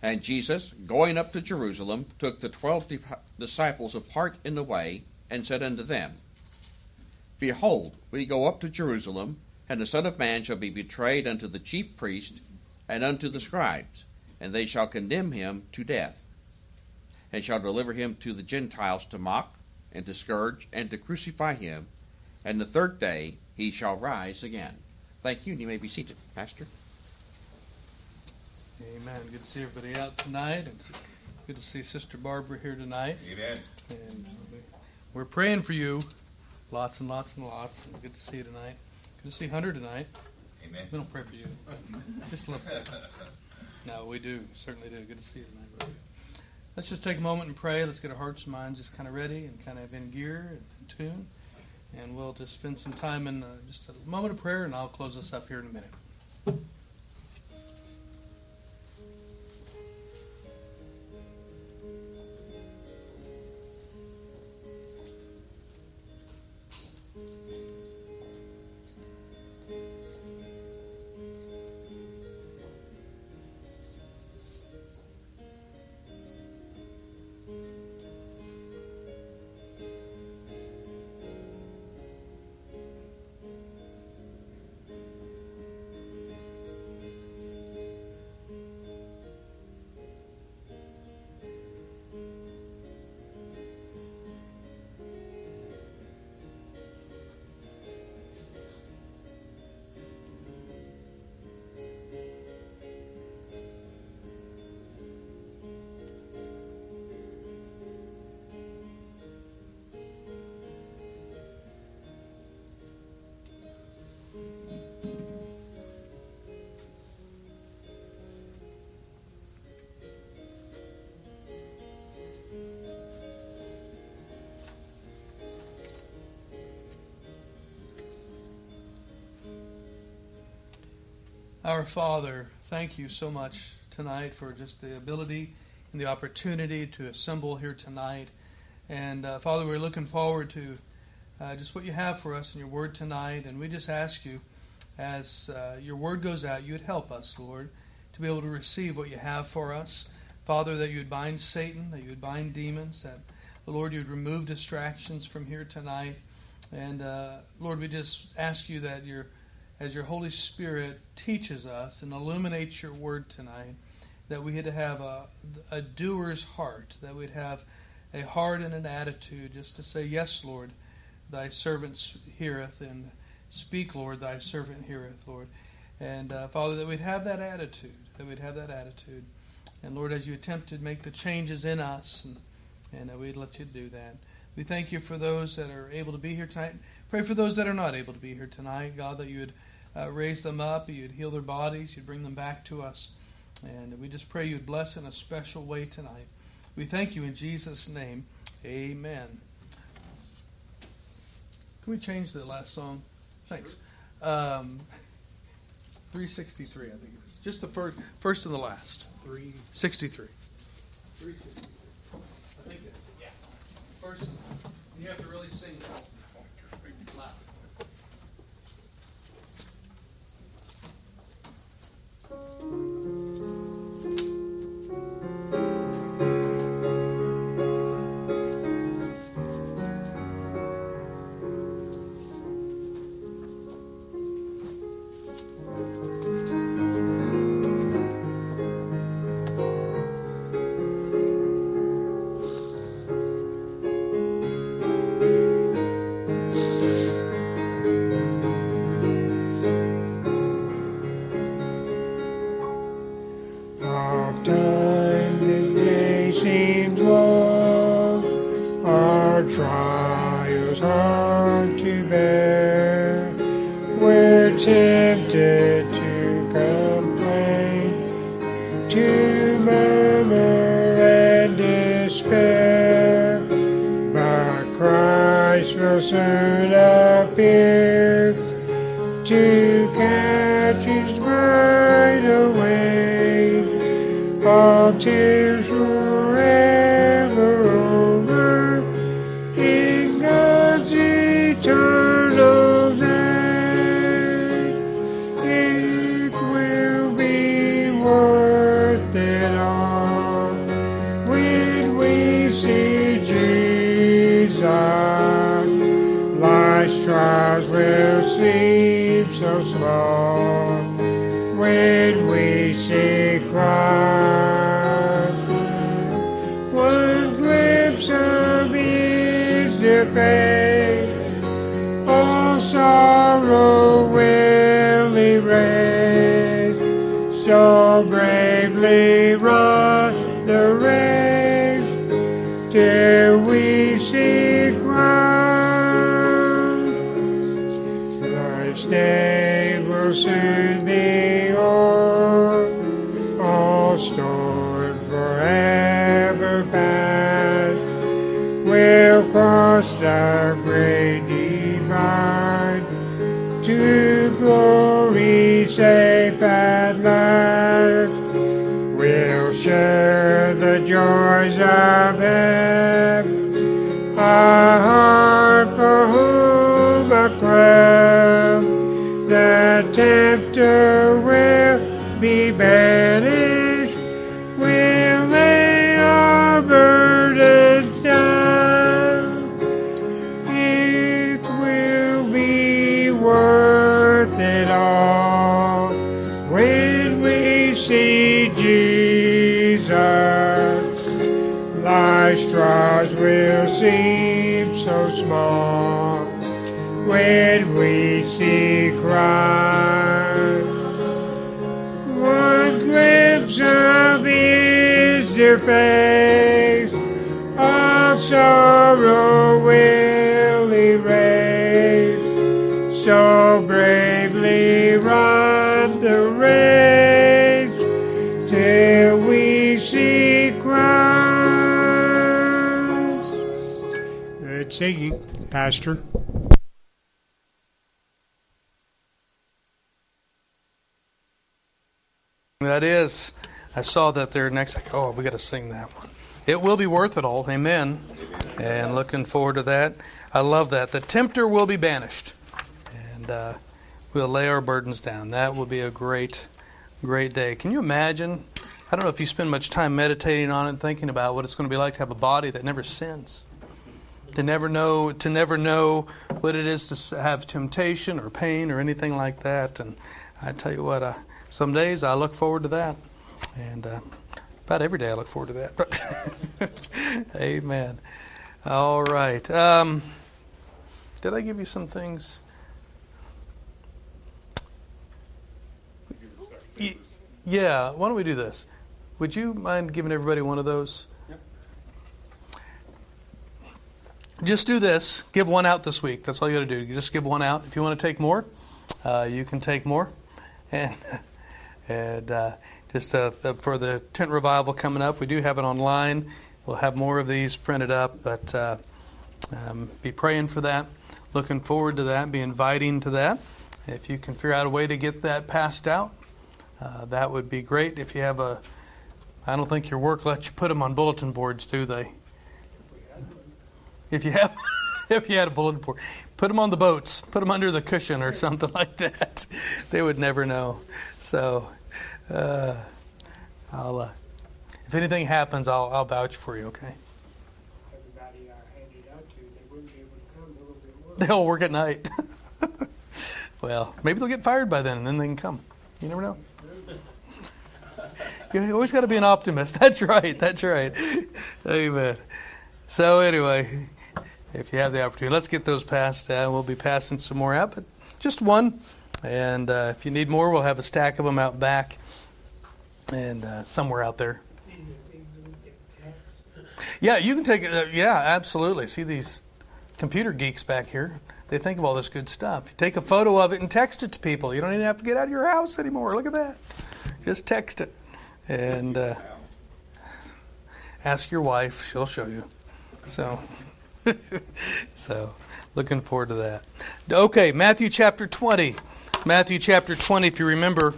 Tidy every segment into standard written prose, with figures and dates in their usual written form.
And Jesus, going up to Jerusalem, took the 12 disciples apart in the way, and said unto them, Behold, we go up to Jerusalem, and the Son of Man shall be betrayed unto the chief priests and unto the scribes, and they shall condemn him to death, and shall deliver him to the Gentiles to mock, and to scourge, and to crucify him, and the third day he shall rise again. Thank you, and you may be seated, Pastor. Amen. Good to see everybody out tonight, and good to see Sister Barbara here tonight. Amen. And we're praying for you, lots and lots and lots. Good to see you tonight. Good to see Hunter tonight. Amen. We don't pray for you. Just love you. No, we do. Certainly do. Good to see you tonight, brother. Let's just take a moment and pray. Let's get our hearts and minds just kind of ready and kind of in gear and in tune. And we'll just spend some time in just a moment of prayer, and I'll close this up here in a minute. Our Father, thank you so much tonight for just the ability and the opportunity to assemble here tonight. And Father, we're looking forward to just what you have for us in your word tonight. And we just ask you, as your word goes out, you would help us, Lord, to be able to receive what you have for us. Father, that you would bind Satan, that you would bind demons, that, Lord, you would remove distractions from here tonight. And Lord, we just ask you that as your Holy Spirit teaches us and illuminates your word tonight, that we had to have a doer's heart, that we'd have a heart and an attitude just to say, Yes, Lord, thy servant heareth, and speak, Lord, thy servant heareth, Lord. And Father, that we'd have that attitude, And Lord, as you attempt to make the changes in us, and that we'd let you do that. We thank you for those that are able to be here tonight. Pray for those that are not able to be here tonight, God, that you would raise them up, you'd heal their bodies, you'd bring them back to us. And we just pray you'd bless in a special way tonight. We thank you in Jesus' name. Amen. Can we change the last song? Thanks. 363, I think it was. Just the first and the last. 363. 363. I think that's it. Yeah. First and last. You have to really sing that. It all keeps us long when we seek Christ. One glimpse of His dear face, all sorrow will erase. So bravely run the race till we see Christ. Life's day will soon be o'er, all storms forever past. We'll cross the great divide to glory safe at last. We'll share the joys of heaven, a heart for whom a crown. The tempter will be banished, we'll lay our burdens down. It will be worth it all when we see Jesus. Life's trials will seem so small when we see Christ. One glimpse of His dear face, all sorrow will erase. So bravely run the race till we see Christ. Good singing, Pastor. That is, I saw that there next, like, oh, we got to sing that one. It will be worth it all, amen. And looking forward to that. I love that. The tempter will be banished, and we'll lay our burdens down. That will be a great, great day. Can you imagine? I don't know if you spend much time meditating on it, thinking about what it's going to be like to have a body that never sins, to never know what it is to have temptation or pain or anything like that. And I tell you what, some days I look forward to that, and about every day I look forward to that. Amen. All right. Did I give you some things? Yeah, why don't we do this? Would you mind giving everybody one of those? Yep. Just do this. Give one out this week. That's all you got to do. You just give one out. If you want to take more, you can take more. And just for the tent revival coming up, we do have it online. We'll have more of these printed up, but be praying for that, looking forward to that, be inviting to that. If you can figure out a way to get that passed out, that would be great. If you have I don't think your work lets you put them on bulletin boards, do they? If you had a bulletin board, put them on the boats, put them under the cushion or something like that. They would never know. So, I'll if anything happens, I'll vouch for you. Okay. Everybody I handed out to, they wouldn't be able to come. They'll work at night. Well, maybe they'll get fired by then, and then they can come. You never know. You always got to be an optimist. That's right. That's right. Amen. So anyway. If you have the opportunity, let's get those passed. We'll be passing some more out, but just one. And if you need more, we'll have a stack of them out back and somewhere out there. These are things we get text. Yeah, you can take it. Yeah, absolutely. See these computer geeks back here. They think of all this good stuff. You take a photo of it and text it to people. You don't even have to get out of your house anymore. Look at that. Just text it. And ask your wife. She'll show you. So... So, looking forward to that. Okay, Matthew chapter 20. Matthew chapter 20, if you remember.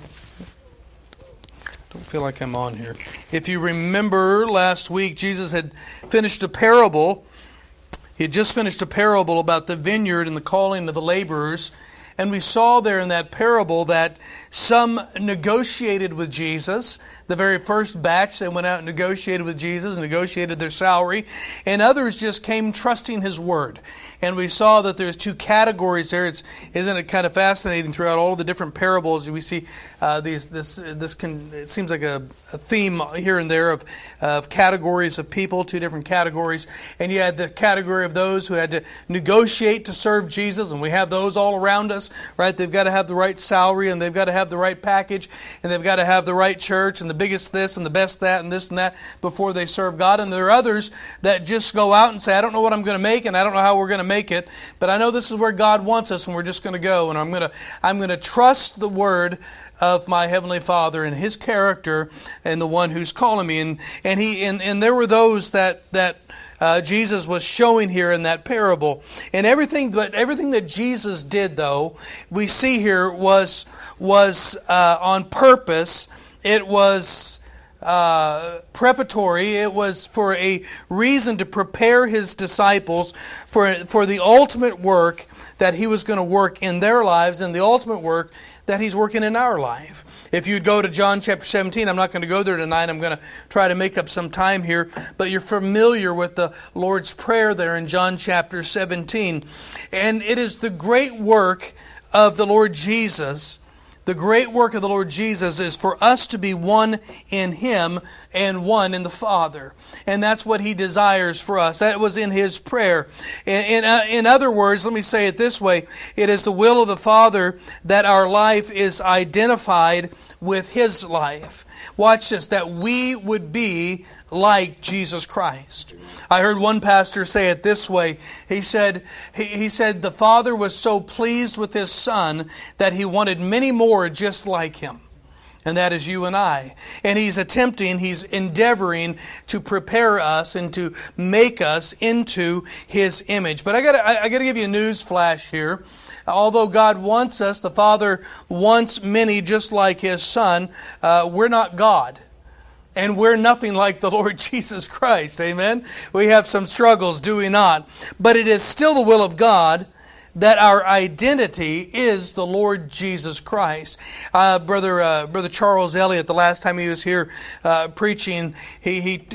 Don't feel like I'm on here. If you remember, last week Jesus had finished a parable. He had just finished a parable about the vineyard and the calling of the laborers. And we saw there in that parable that some negotiated with Jesus. The very first batch, they went out and negotiated with Jesus, negotiated their salary. And others just came trusting His word. And we saw that there's two categories there. Isn't it kind of fascinating throughout all the different parables? We see it seems like a theme here and there of categories of people, two different categories. And you had the category of those who had to negotiate to serve Jesus. And we have those all around us, right? They've got to have the right salary, and they've got to have the right package, and they've got to have the right church, and the biggest this, and the best that, and this and that before they serve God. And there are others that just go out and say, I don't know what I'm going to make, and I don't know how we're going to make it, but I know this is where God wants us, and we're just going to go, and I'm going to trust the word of my Heavenly Father and His character and the one who's calling me. And there were those that Jesus was showing here in that parable. And everything that Jesus did, though, we see here was on purpose. It was preparatory. It was for a reason to prepare His disciples for the ultimate work that He was going to work in their lives, and the ultimate work that He's working in our life. If you'd go to John chapter 17, I'm not going to go there tonight. I'm going to try to make up some time here. But you're familiar with the Lord's Prayer there in John chapter 17. And it is the great work of the Lord Jesus. The great work of the Lord Jesus is for us to be one in Him and one in the Father. And that's what He desires for us. That was in His prayer. In other words, let me say it this way. It is the will of the Father that our life is identified with His life. Watch this, that we would be like Jesus Christ. I heard one pastor say it this way. He said the Father was so pleased with His Son that He wanted many more just like Him. And that is you and I. And He's endeavoring to prepare us and to make us into His image. But I gotta give you a news flash here. Although God wants us, the Father wants many just like His Son, we're not God. And we're nothing like the Lord Jesus Christ. Amen? We have some struggles, do we not? But it is still the will of God that our identity is the Lord Jesus Christ. Brother Charles Elliott, the last time he was here preaching, I picked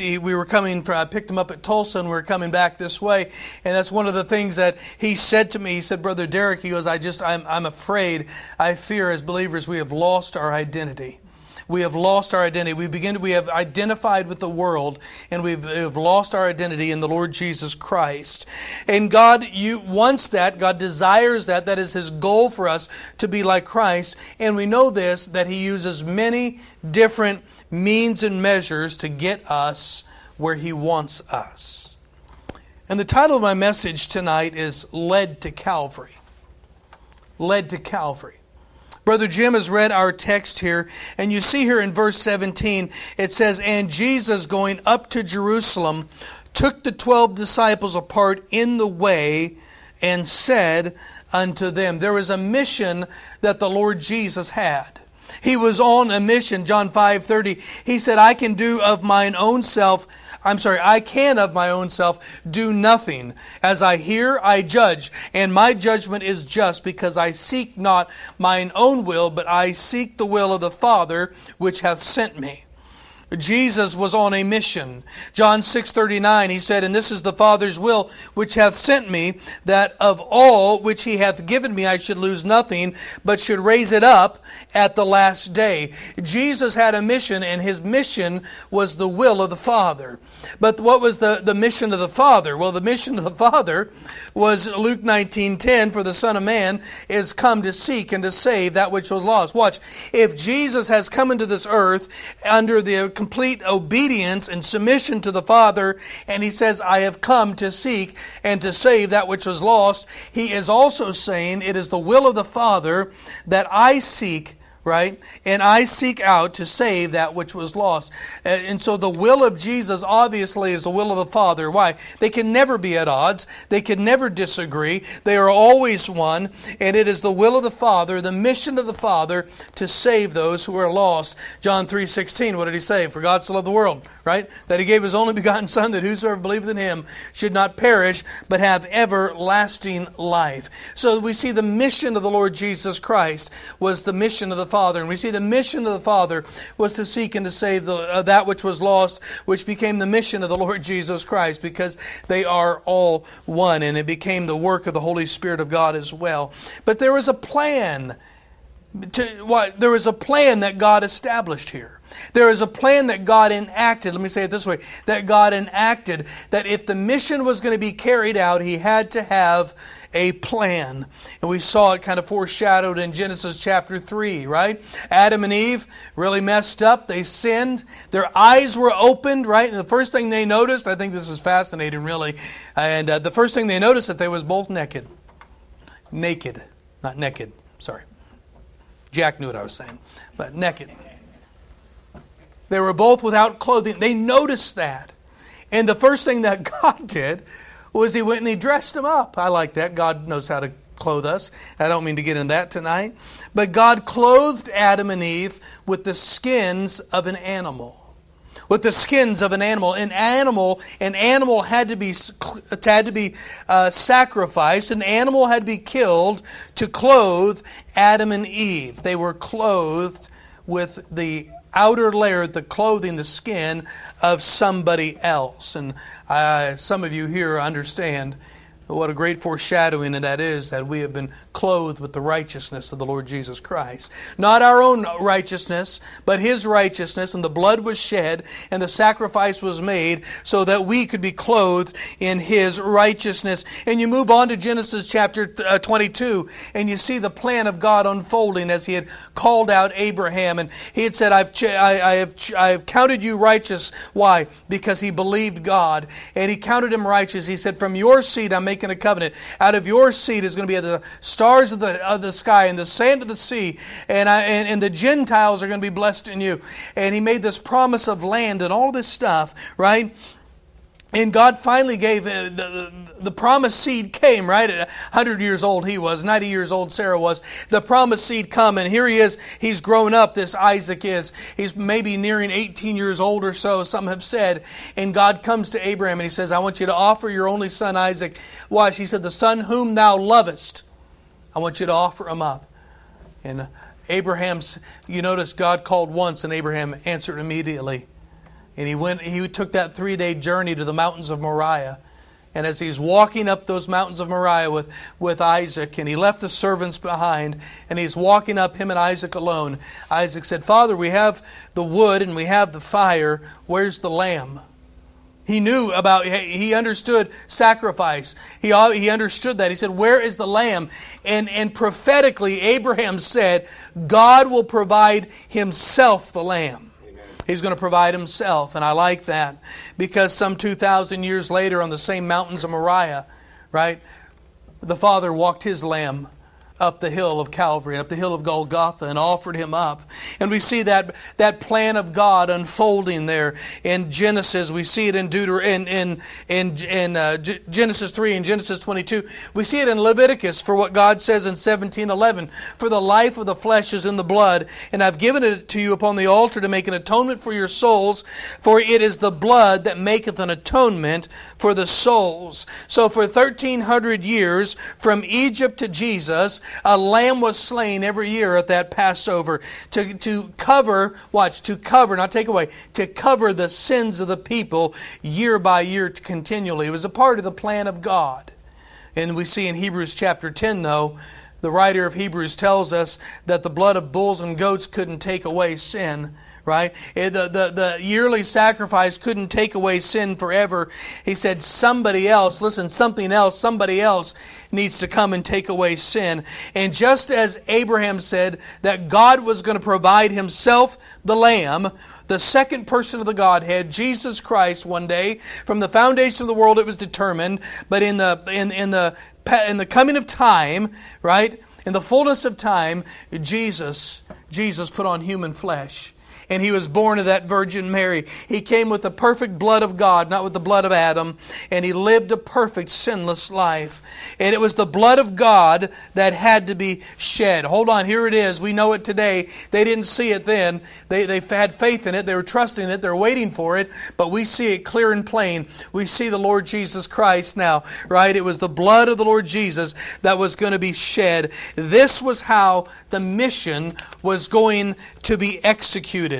him up at Tulsa, and we were coming back this way. And that's one of the things that he said to me. He said, Brother Derek, he goes, I'm afraid, I fear as believers we have lost our identity. We have lost our identity. We have identified with the world, and we have lost our identity in the Lord Jesus Christ. And God wants that. God desires that. That is His goal for us, to be like Christ. And we know this, that He uses many different means and measures to get us where He wants us. And the title of my message tonight is Led to Calvary. Led to Calvary. Brother Jim has read our text here, and you see here in verse 17, it says, And Jesus, going up to Jerusalem, took the 12 disciples apart in the way and said unto them. There was a mission that the Lord Jesus had. He was on a mission. John 5:30, He said, I can of my own self do nothing. As I hear, I judge, and my judgment is just, because I seek not mine own will, but I seek the will of the Father which hath sent me. Jesus was on a mission. John 6:39, He said, And this is the Father's will which hath sent me, that of all which He hath given me I should lose nothing, but should raise it up at the last day. Jesus had a mission, and His mission was the will of the Father. But what was the mission of the Father? Well, the mission of the Father was Luke 19:10, For the Son of Man is come to seek and to save that which was lost. Watch, if Jesus has come into this earth under the complete obedience and submission to the Father, and He says, I have come to seek and to save that which was lost, He is also saying, it is the will of the Father that I seek right? And I seek out to save that which was lost. And so the will of Jesus obviously is the will of the Father. Why? They can never be at odds. They can never disagree. They are always one. And it is the will of the Father, the mission of the Father, to save those who are lost. John 3:16, what did he say? For God so loved the world, right? That he gave his only begotten Son, that whosoever believeth in him should not perish, but have everlasting life. So we see the mission of the Lord Jesus Christ was the mission of the Father. And we see the mission of the Father was to seek and to save that which was lost, which became the mission of the Lord Jesus Christ, because they are all one. And it became the work of the Holy Spirit of God as well. But there was a plan. There was a plan that God established here. There is a plan that God enacted. Let me say it this way. That God enacted that if the mission was going to be carried out, he had to have a plan. And we saw it kind of foreshadowed in Genesis chapter 3, right? Adam and Eve really messed up. They sinned. Their eyes were opened, right? And the first thing they noticed, I think this is fascinating really, and the first thing they noticed that they was both naked. Naked. Not naked. Sorry. Jack knew what I was saying. But naked. They were both without clothing. They noticed that. And the first thing that God did was he went and he dressed them up. I like that. God knows how to clothe us. I don't mean to get into that tonight. But God clothed Adam and Eve with the skins of an animal. With the skins of an animal. An animal had to be sacrificed. An animal had to be killed to clothe Adam and Eve. They were clothed with the outer layer, the clothing, the skin of somebody else. And some of you here understand what a great foreshadowing that is, that we have been clothed with the righteousness of the Lord Jesus Christ. Not our own righteousness, but his righteousness, and the blood was shed, and the sacrifice was made so that we could be clothed in his righteousness. And you move on to Genesis chapter 22, and you see the plan of God unfolding as he had called out Abraham, and he had said, I have counted you righteous. Why? Because he believed God, and he counted him righteous. He said, from your seed I'm making a covenant. Out of your seed is going to be the stars of the sky and the sand of the sea, and the Gentiles are going to be blessed in you. And he made this promise of land and all this stuff, right? And God finally gave, the promised seed came, right? 100 years old he was, 90 years old Sarah was. The promised seed come, and here he is. He's grown up, this Isaac is. He's maybe nearing 18 years old or so, some have said. And God comes to Abraham and he says, I want you to offer your only son Isaac. Why? He said, the son whom thou lovest, I want you to offer him up. And Abraham's, you notice God called once and Abraham answered immediately. And he took that 3-day journey to the mountains of Moriah. And as he's walking up those mountains of Moriah with Isaac, and he left the servants behind, and he's walking up, him and Isaac alone. Isaac said, Father, we have the wood and we have the fire. Where's the lamb? He knew about, he understood sacrifice. He understood that. He said, where is the lamb? And prophetically, Abraham said, God will provide himself the lamb. He's going to provide himself, and I like that, because some 2,000 years later on the same mountains of Moriah, right, the Father walked his lamb up the hill of Calvary, up the hill of Golgotha, and offered him up. And we see that plan of God unfolding there in Genesis. We see it in Genesis 3 and Genesis 22. We see it in Leviticus for what God says in 17:11. For the life of the flesh is in the blood, and I've given it to you upon the altar to make an atonement for your souls, for it is the blood that maketh an atonement for the souls. So for 1,300 years, from Egypt to Jesus, a lamb was slain every year at that Passover to cover the sins of the people year by year continually. It was a part of the plan of God. And we see in Hebrews chapter 10, though, the writer of Hebrews tells us that the blood of bulls and goats couldn't take away sin. Right? The yearly sacrifice couldn't take away sin forever. He said somebody else needs to come and take away sin. And just as Abraham said that God was going to provide himself the lamb, the second person of the Godhead, Jesus Christ, one day, from the foundation of the world it was determined, but in the coming of time, right? In the fullness of time, Jesus Jesus put on human flesh. And He was born of that Virgin Mary. He came with the perfect blood of God, not with the blood of Adam. And He lived a perfect, sinless life. And it was the blood of God that had to be shed. Hold on, here it is. We know it today. They didn't see it then. They had faith in it. They were trusting it. They were waiting for it. But we see it clear and plain. We see the Lord Jesus Christ now, right? It was the blood of the Lord Jesus that was going to be shed. This was how the mission was going to be executed.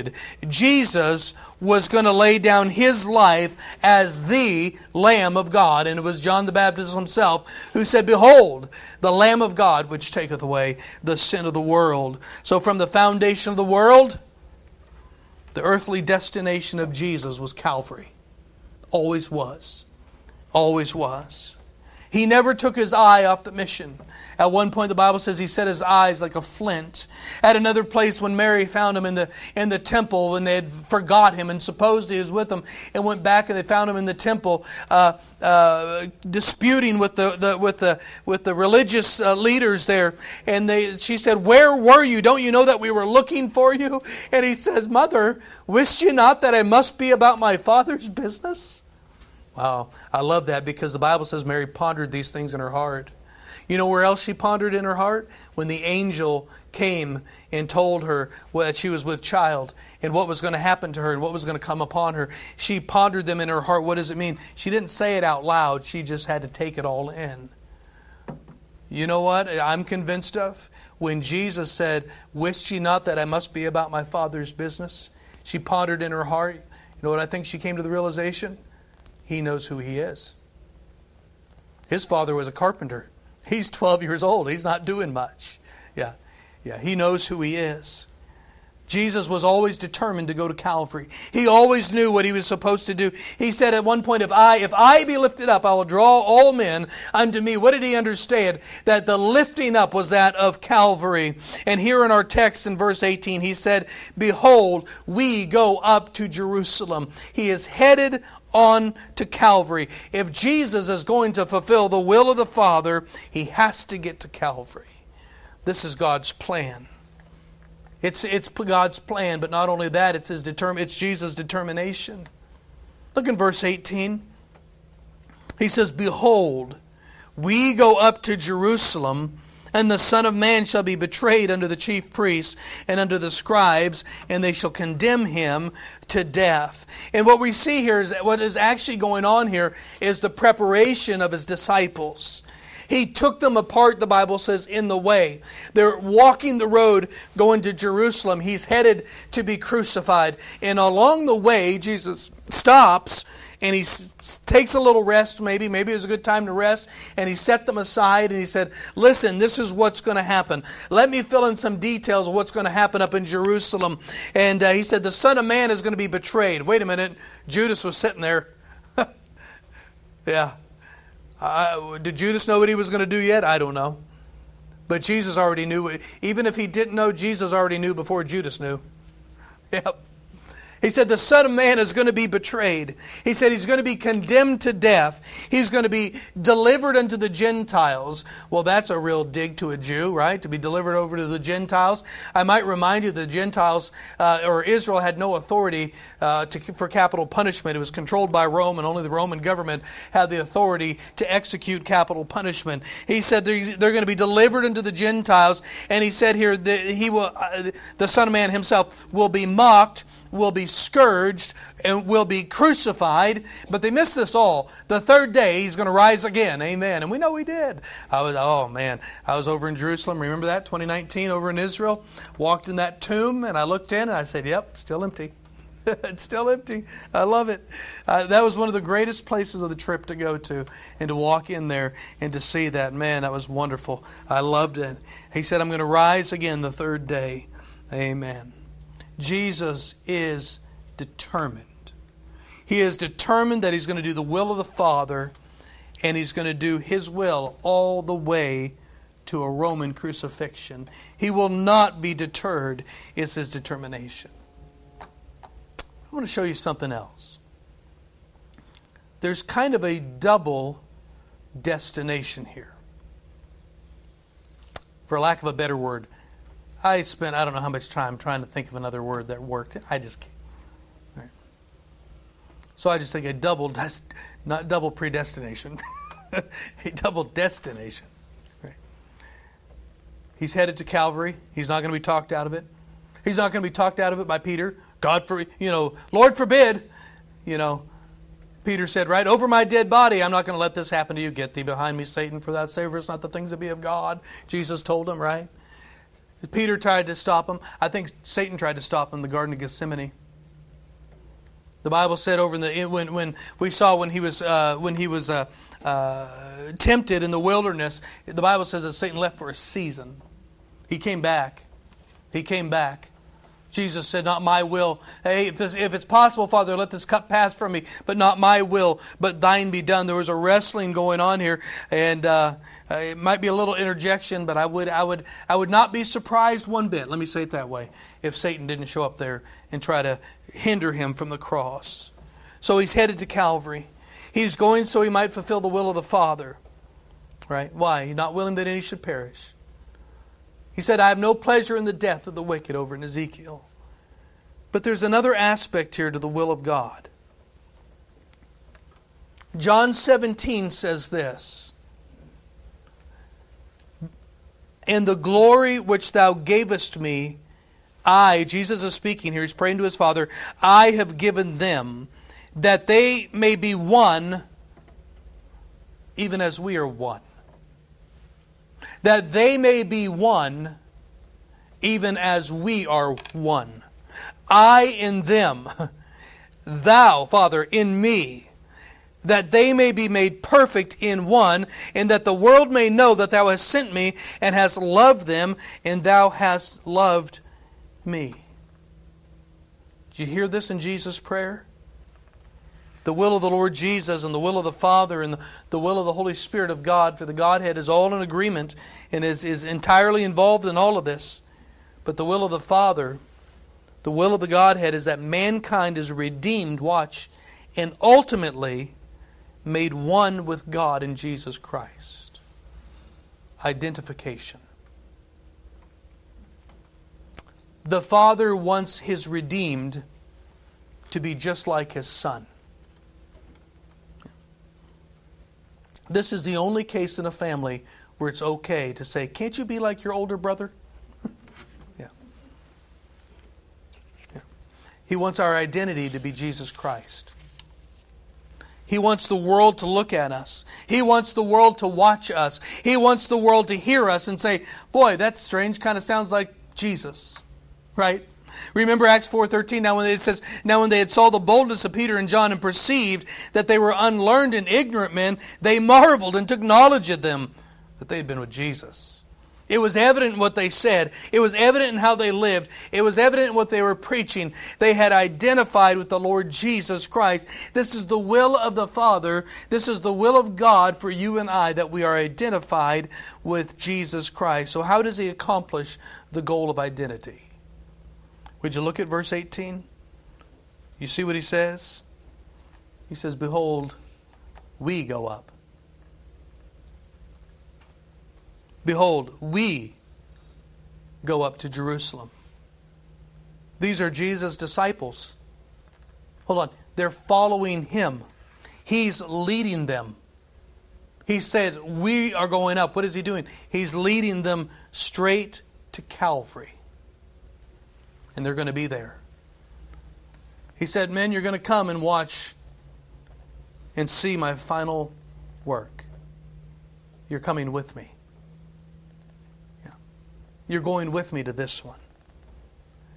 Jesus was going to lay down His life as the Lamb of God. And it was John the Baptist himself who said, "Behold, the Lamb of God, which taketh away the sin of the world." So from the foundation of the world, the earthly destination of Jesus was Calvary. Always was. Always was. He never took His eye off the mission. At one point the Bible says He set His eyes like a flint. At another place when Mary found Him in the temple, when they had forgot Him and supposed He was with them and went back and they found Him in the temple disputing with the religious leaders there, and she said, "Where were you? Don't you know that we were looking for you?" And He says, "Mother, wist you not that I must be about my Father's business?" Wow, I love that, because the Bible says Mary pondered these things in her heart. You know where else she pondered in her heart? When the angel came and told her that she was with child and what was going to happen to her and what was going to come upon her. She pondered them in her heart. What does it mean? She didn't say it out loud. She just had to take it all in. You know what I'm convinced of? When Jesus said, "Wist ye not that I must be about my Father's business?" she pondered in her heart. You know what I think she came to the realization? He knows who He is. His father was a carpenter. He's 12 years old. He's not doing much. Yeah. He knows who He is. Jesus was always determined to go to Calvary. He always knew what He was supposed to do. He said at one point, if I be lifted up, I will draw all men unto me. What did He understand? That the lifting up was that of Calvary. And here in our text in verse 18, He said, "Behold, we go up to Jerusalem." He is headed on to Calvary. If Jesus is going to fulfill the will of the Father, He has to get to Calvary. This is God's plan. It's God's plan, but not only that, it's Jesus' determination. Look in verse 18. He says, "Behold, we go up to Jerusalem, and the Son of Man shall be betrayed unto the chief priests and unto the scribes, and they shall condemn Him to death." And what we see here is what is actually going on here is the preparation of His disciples. He took them apart, the Bible says, in the way. They're walking the road going to Jerusalem. He's headed to be crucified. And along the way, Jesus stops and He takes a little rest, maybe. Maybe it was a good time to rest. And He set them aside and He said, "Listen, this is what's going to happen. Let me fill in some details of what's going to happen up in Jerusalem." And He said, "The Son of Man is going to be betrayed." Wait a minute. Judas was sitting there. Yeah. Did Judas know what he was going to do yet? I don't know. But Jesus already knew. Even if he didn't know, Jesus already knew before Judas knew. Yep. He said the Son of Man is going to be betrayed. He said He's going to be condemned to death. He's going to be delivered unto the Gentiles. Well, that's a real dig to a Jew, right? To be delivered over to the Gentiles. I might remind you the Gentiles or Israel had no authority for capital punishment. It was controlled by Rome, and only the Roman government had the authority to execute capital punishment. He said they're going to be delivered unto the Gentiles, and He said here that the Son of Man Himself will be mocked, will be scourged, and will be crucified. But they missed this all. The third day He's going to rise again. Amen. And we know He did. I was over in Jerusalem. Remember that? 2019 over in Israel. Walked in that tomb and I looked in and I said, "Yep, still empty." It's still empty. I love it. That was one of the greatest places of the trip to go to, and to walk in there and to see that. Man, that was wonderful. I loved it. He said, "I'm going to rise again the third day." Amen. Jesus is determined. He is determined that He's going to do the will of the Father, and He's going to do His will all the way to a Roman crucifixion. He will not be deterred. It's His determination. I want to show you something else. There's kind of a double destination here. For lack of a better word, I spent I don't know how much time trying to think of another word that worked. I just can't. Right. So I just think a double, not double predestination, a double destination. Right. He's headed to Calvary. He's not going to be talked out of it. He's not going to be talked out of it by Peter. God forbid, Lord forbid, Peter said, right over my dead body, I'm not going to let this happen to you. Get thee behind me, Satan, for thou savorest not the things that be of God. Jesus told him, right? Peter tried to stop him. I think Satan tried to stop him in the Garden of Gethsemane. The Bible said over in the when we saw when he was tempted in the wilderness, the Bible says that Satan left for a season. He came back. He came back. Jesus said, not my will. Hey, if it's possible, Father, let this cup pass from me, but not my will, but thine be done. There was a wrestling going on here, and it might be a little interjection, but I would not be surprised one bit, let me say it that way, if Satan didn't show up there and try to hinder him from the cross. So he's headed to Calvary. He's going so he might fulfill the will of the Father. Right? Why? He's not willing that any should perish. He said, I have no pleasure in the death of the wicked, over in Ezekiel. But there's another aspect here to the will of God. John 17 says this, "In the glory which thou gavest me, I," Jesus is speaking here, he's praying to his Father, "I have given them, that they may be one, even as we are one." That they may be one, even as we are one. I in them, thou, Father, in me, that they may be made perfect in one, and that the world may know that thou hast sent me, and hast loved them, and thou hast loved me. Do you hear this in Jesus' prayer? The will of the Lord Jesus and the will of the Father and the will of the Holy Spirit of God for the Godhead is all in agreement and is entirely involved in all of this. But the will of the Father, the will of the Godhead, is that mankind is redeemed, watch, and ultimately made one with God in Jesus Christ. Identification. The Father wants His redeemed to be just like His Son. This is the only case in a family where it's okay to say, can't you be like your older brother? Yeah. He wants our identity to be Jesus Christ. He wants the world to look at us. He wants the world to watch us. He wants the world to hear us and say, boy, that's strange, kind of sounds like Jesus, right? Remember Acts 4:13, now when they had saw the boldness of Peter and John and perceived that they were unlearned and ignorant men, they marveled and took knowledge of them that they had been with Jesus. It was evident in what they said. It was evident in how they lived. It was evident in what they were preaching. They had identified with the Lord Jesus Christ. This is the will of the Father. This is the will of God for you and I, that we are identified with Jesus Christ. So how does He accomplish the goal of identity? Would you look at verse 18? You see what he says? He says, behold, we go up. Behold, we go up to Jerusalem. These are Jesus' disciples. Hold on. They're following Him. He's leading them. He said, we are going up. What is He doing? He's leading them straight to Calvary. And they're going to be there. He said, men, you're going to come and watch and see my final work. You're coming with me. Yeah. You're going with me to this one.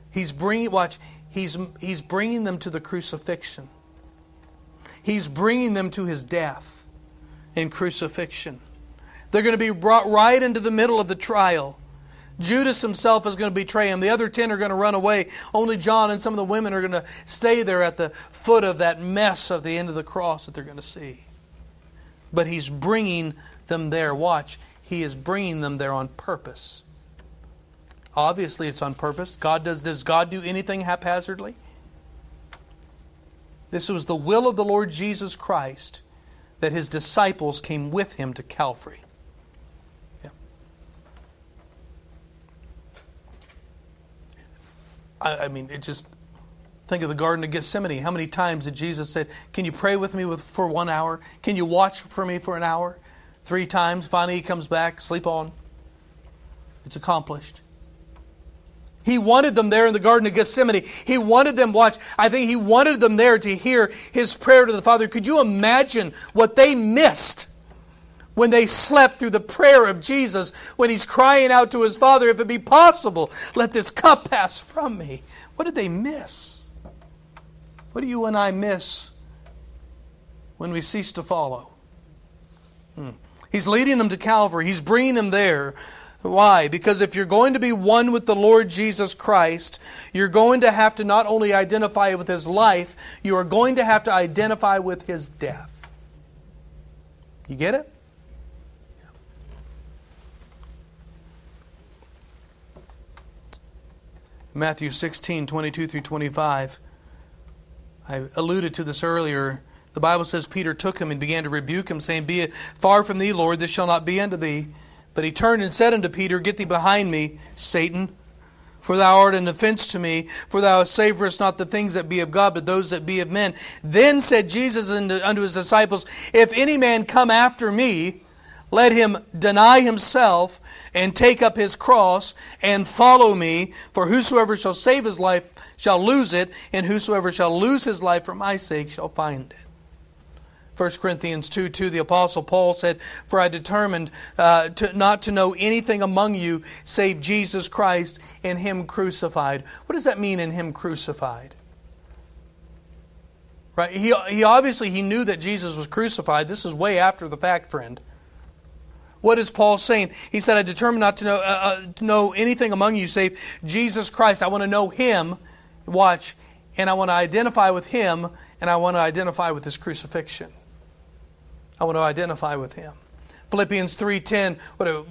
He's bringing, watch, he's bringing them to the crucifixion. He's bringing them to His death and crucifixion. They're going to be brought right into the middle of the trial. Judas himself is going to betray Him. The other 10 are going to run away. Only John and some of the women are going to stay there at the foot of that mess of the end of the cross that they're going to see. But He's bringing them there. Watch. He is bringing them there on purpose. Obviously, it's on purpose. Does God do anything haphazardly? This was the will of the Lord Jesus Christ, that His disciples came with Him to Calvary. I mean, it just, think of the Garden of Gethsemane. How many times did Jesus say, can you pray with me for 1 hour? Can you watch for me for an hour? 3 times. Finally, he comes back, sleep on. It's accomplished. He wanted them there in the Garden of Gethsemane. He wanted them, watch, I think he wanted them there to hear his prayer to the Father. Could you imagine what they missed when they slept through the prayer of Jesus, when he's crying out to his Father, if it be possible, let this cup pass from me? What did they miss? What do you and I miss when we cease to follow? He's leading them to Calvary. He's bringing them there. Why? Because if you're going to be one with the Lord Jesus Christ, you're going to have to not only identify with His life, you are going to have to identify with His death. You get it? Yeah. Matthew 16:22-25. I alluded to this earlier. The Bible says, Peter took him and began to rebuke him, saying, Be it far from thee, Lord, this shall not be unto thee. But he turned and said unto Peter, Get thee behind me, Satan, for thou art an offense to me, for thou savorest not the things that be of God, but those that be of men. Then said Jesus unto his disciples, If any man come after me, let him deny himself, and take up his cross, and follow me. For whosoever shall save his life shall lose it, and whosoever shall lose his life for my sake shall find it. 1 Corinthians 2:2, the Apostle Paul said, For I determined not to know anything among you save Jesus Christ and Him crucified. What does that mean, in Him crucified? Right? He obviously, he knew that Jesus was crucified. This is way after the fact, friend. What is Paul saying? He said, I determined not to know anything among you save Jesus Christ. I want to know Him, watch, and I want to identify with Him, and I want to identify with His crucifixion. I want to identify with Him. Philippians 3:10,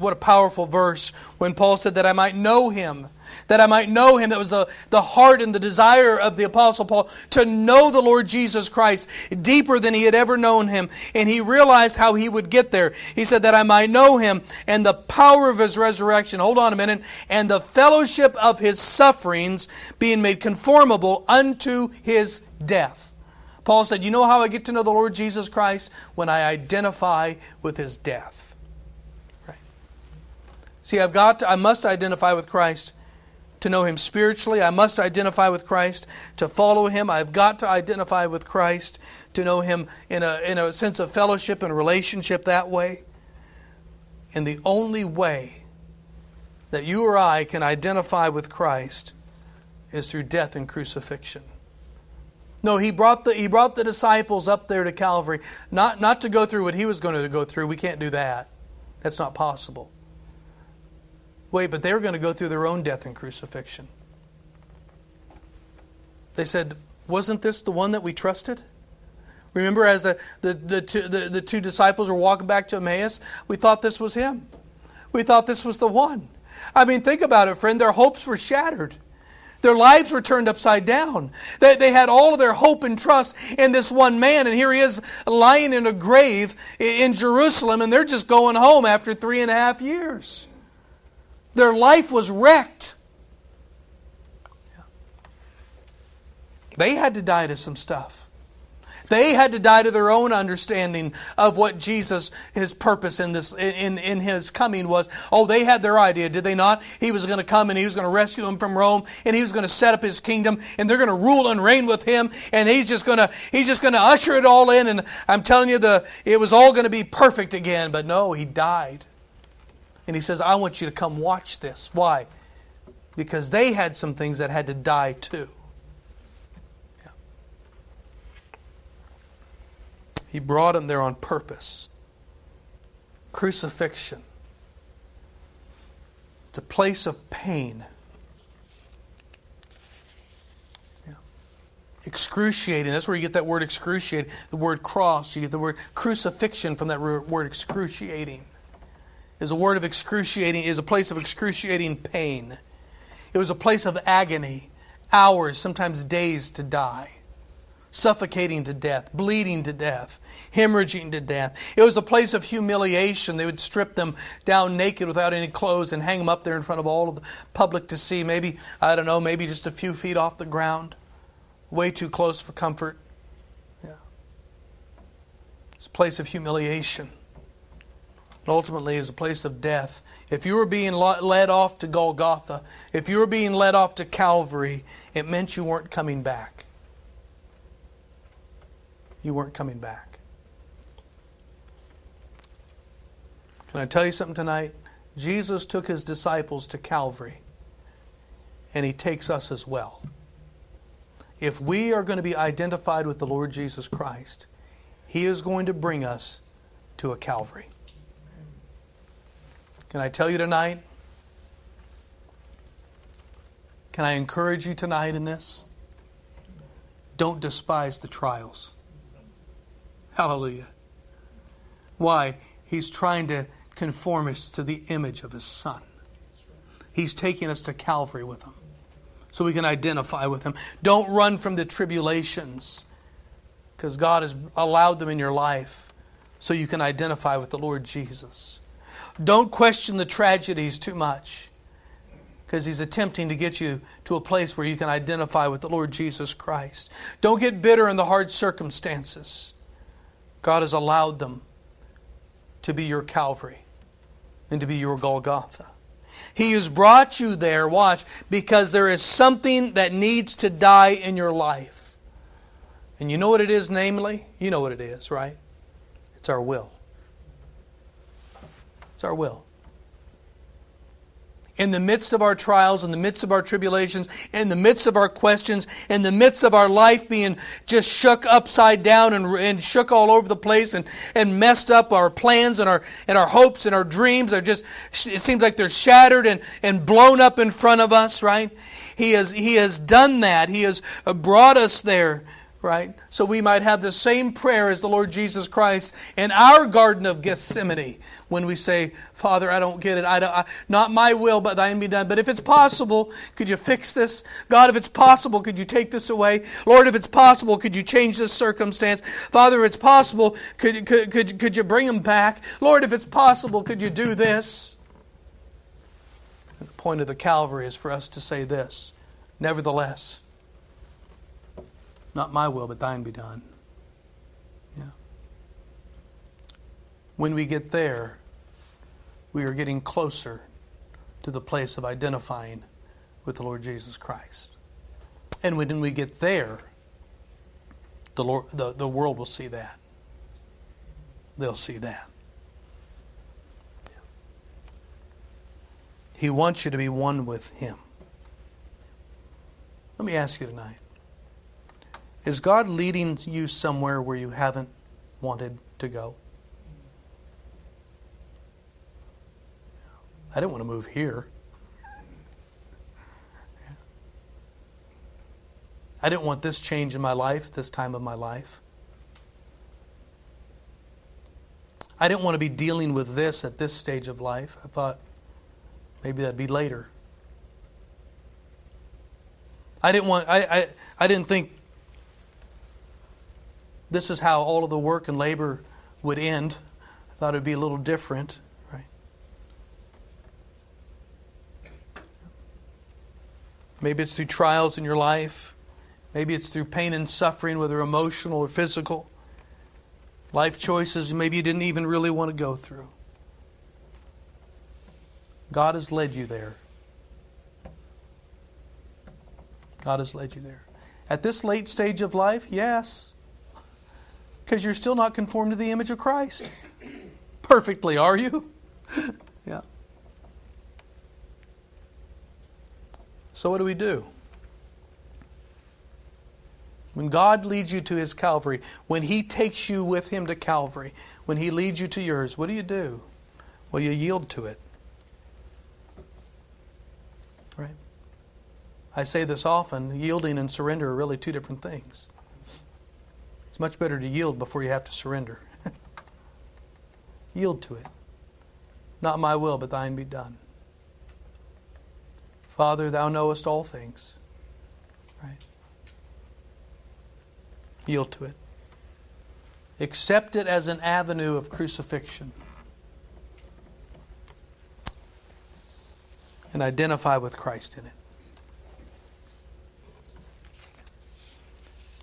what a powerful verse when Paul said that I might know Him. That I might know Him. That was the heart and the desire of the Apostle Paul, to know the Lord Jesus Christ deeper than he had ever known Him. And he realized how he would get there. He said that I might know Him and the power of His resurrection. Hold on a minute. And the fellowship of His sufferings, being made conformable unto His death. Paul said, you know how I get to know the Lord Jesus Christ? When I identify with His death. Right? See, I must identify with Christ to know Him spiritually. I must identify with Christ to follow Him. I've got to identify with Christ to know Him in a sense of fellowship and relationship that way. And the only way that you or I can identify with Christ is through death and crucifixion. No, he brought the disciples up there to Calvary, not to go through what he was going to go through. We can't do that. That's not possible. Wait, but they were going to go through their own death and crucifixion. They said, wasn't this the one that we trusted? Remember, as the two disciples were walking back to Emmaus, we thought this was him. We thought this was the one. I mean, think about it, friend. Their hopes were shattered. Their lives were turned upside down. They had all of their hope and trust in this one man, and here he is lying in a grave in Jerusalem, and they're just going home after 3.5 years. Their life was wrecked. Yeah. They had to die to some stuff. They had to die to their own understanding of what Jesus, His purpose in His coming was. Oh, they had their idea, did they not? He was going to come and He was going to rescue them from Rome, and He was going to set up His kingdom, and they're going to rule and reign with Him, and He's just going to usher it all in, and I'm telling you, it was all going to be perfect again. But no, He died. And He says, I want you to come watch this. Why? Because they had some things that had to die too. He brought him there on purpose. Crucifixion. It's a place of pain. Yeah. Excruciating. That's where you get that word excruciating. The word cross. You get the word crucifixion from that word excruciating. Is a word of excruciating. Is a place of excruciating pain. It was a place of agony. Hours, sometimes days to die. suffocating to death, bleeding to death, hemorrhaging to death. It was a place of humiliation. They would strip them down naked without any clothes and hang them up there in front of all of the public to see. Maybe, I don't know, maybe just a few feet off the ground. Way too close for comfort. Yeah. It's a place of humiliation. And ultimately, it was a place of death. If you were being led off to Golgotha, if you were being led off to Calvary, it meant you weren't coming back. You weren't coming back. Can I tell you something tonight? Jesus took His disciples to Calvary, and He takes us as well. If we are going to be identified with the Lord Jesus Christ, He is going to bring us to a Calvary. Can I tell you tonight? Can I encourage you tonight in this? Don't despise the trials. Hallelujah. Why? He's trying to conform us to the image of His Son. He's taking us to Calvary with Him so we can identify with Him. Don't run from the tribulations, because God has allowed them in your life so you can identify with the Lord Jesus. Don't question the tragedies too much, because He's attempting to get you to a place where you can identify with the Lord Jesus Christ. Don't get bitter in the hard circumstances. God has allowed them to be your Calvary and to be your Golgotha. He has brought you there, watch, because there is something that needs to die in your life. And you know what it is, namely? You know what it is, right? It's our will. It's our will. In the midst of our trials, in the midst of our tribulations, in the midst of our questions, in the midst of our life being just shook upside down and shook all over the place and messed up, our plans and our hopes and our dreams are just, it seems like they're shattered and blown up in front of us, right? He has done that. He has brought us there, right? So we might have the same prayer as the Lord Jesus Christ in our Garden of Gethsemane when we say, Father, I don't get it. Not my will, but thine be done. But if it's possible, could you fix this? God, if it's possible, could you take this away? Lord, if it's possible, could you change this circumstance? Father, if it's possible, could you bring him back? Lord, if it's possible, could you do this? And the point of the Calvary is for us to say this. Nevertheless, not my will, but thine be done. Yeah. When we get there, we are getting closer to the place of identifying with the Lord Jesus Christ. And when we get there, the world will see that. They'll see that. Yeah. He wants you to be one with Him. Let me ask you tonight. Is God leading you somewhere where you haven't wanted to go? I didn't want to move here. I didn't want this change in my life at this time of my life. I didn't want to be dealing with this at this stage of life. I thought maybe that'd be later. I didn't think this is how all of the work and labor would end. I thought it would be a little different, right? Maybe it's through trials in your life. Maybe it's through pain and suffering, whether emotional or physical. Life choices maybe you didn't even really want to go through. God has led you there. God has led you there. At this late stage of life, yes. Because you're still not conformed to the image of Christ. Perfectly, are you? Yeah. So what do we do? When God leads you to His Calvary, when He takes you with Him to Calvary, when He leads you to yours, what do? Well, you yield to it. Right? I say this often, yielding and surrender are really two different things. It's much better to yield before you have to surrender. Yield to it. Not my will, but thine be done. Father, thou knowest all things. Right? Yield to it. Accept it as an avenue of crucifixion. And identify with Christ in it.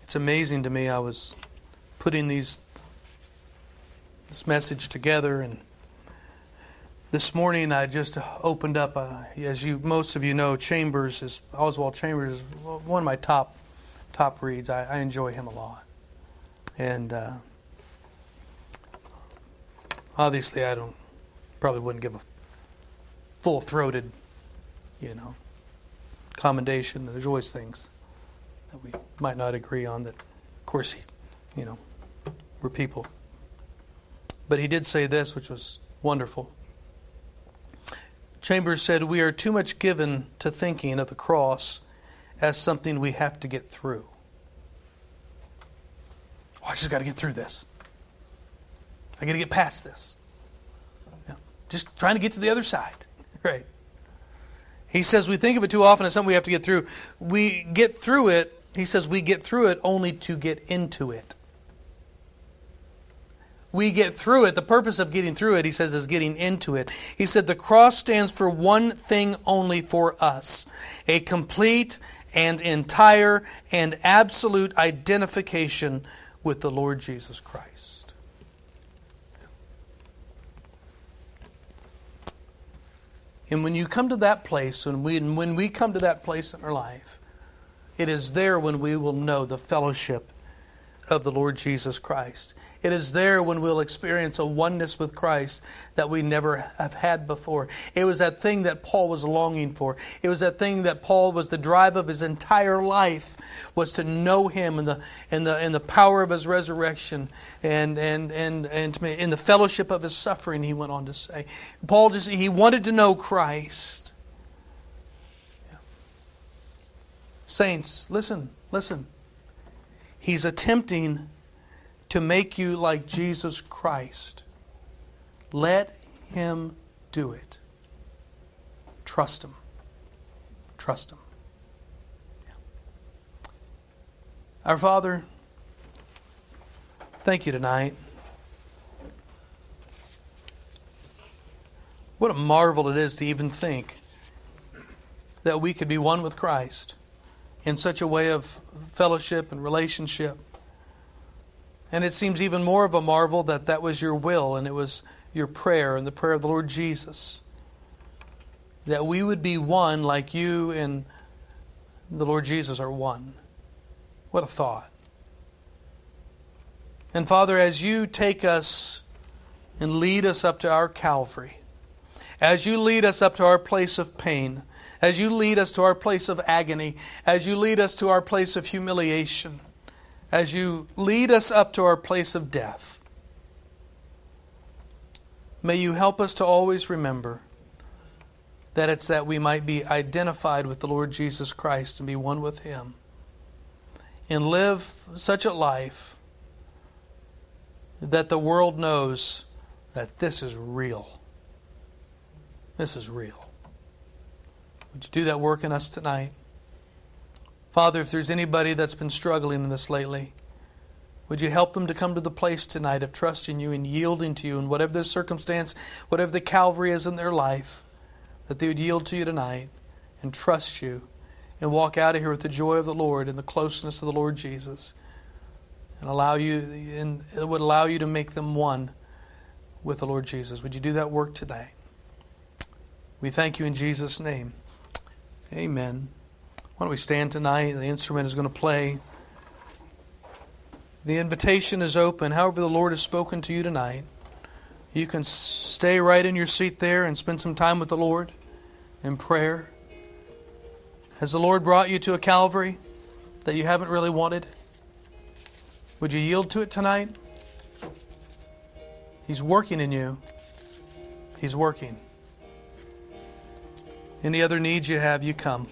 It's amazing to me. I was putting this message together, and this morning I just opened up, as most of you know, Oswald Chambers is one of my top reads. I enjoy him a lot, and obviously I probably wouldn't give a full-throated, commendation. There's always things that we might not agree on. That, of course, we're people. But he did say this, which was wonderful. Chambers said, "We are too much given to thinking of the cross as something we have to get through. Oh, I just got to get through this. I got to get past this. Yeah. Just trying to get to the other side." Right. He says we think of it too often as something we have to get through. We get through it. He says we get through it only to get into it. We get through it. The purpose of getting through it, he says, is getting into it. He said the cross stands for one thing only for us: a complete and entire and absolute identification with the Lord Jesus Christ. And when you come to that place, when we come to that place in our life, it is there when we will know the fellowship of the Lord Jesus Christ. It is there when we'll experience a oneness with Christ that we never have had before. It was that thing that Paul was longing for. It was that thing that Paul was the drive of his entire life, was to know Him in the power of His resurrection and in the fellowship of His suffering. He went on to say, he wanted to know Christ. Yeah. Saints, listen. He's attempting to make you like Jesus Christ. Let Him do it. Trust Him. Trust Him. Yeah. Our Father, thank You tonight. What a marvel it is to even think that we could be one with Christ in such a way of fellowship and relationship. And it seems even more of a marvel that that was Your will, and it was Your prayer and the prayer of the Lord Jesus, that we would be one like You and the Lord Jesus are one. What a thought. And Father, as You take us and lead us up to our Calvary, as You lead us up to our place of pain, as You lead us to our place of agony, as You lead us to our place of humiliation, as You lead us up to our place of death, may You help us to always remember that it's that we might be identified with the Lord Jesus Christ and be one with Him, and live such a life that the world knows that this is real. This is real. Would You do that work in us tonight? Father, if there's anybody that's been struggling in this lately, would You help them to come to the place tonight of trusting You and yielding to You in whatever the circumstance, whatever the Calvary is in their life, that they would yield to You tonight and trust You and walk out of here with the joy of the Lord and the closeness of the Lord Jesus, and it would allow you to make them one with the Lord Jesus. Would You do that work today? We thank You in Jesus' name. Amen. Why don't we stand tonight? The instrument is going to play. The invitation is open. However the Lord has spoken to you tonight, you can stay right in your seat there and spend some time with the Lord in prayer. Has the Lord brought you to a Calvary that you haven't really wanted? Would you yield to it tonight? He's working in you. He's working. Any other needs you have, you come.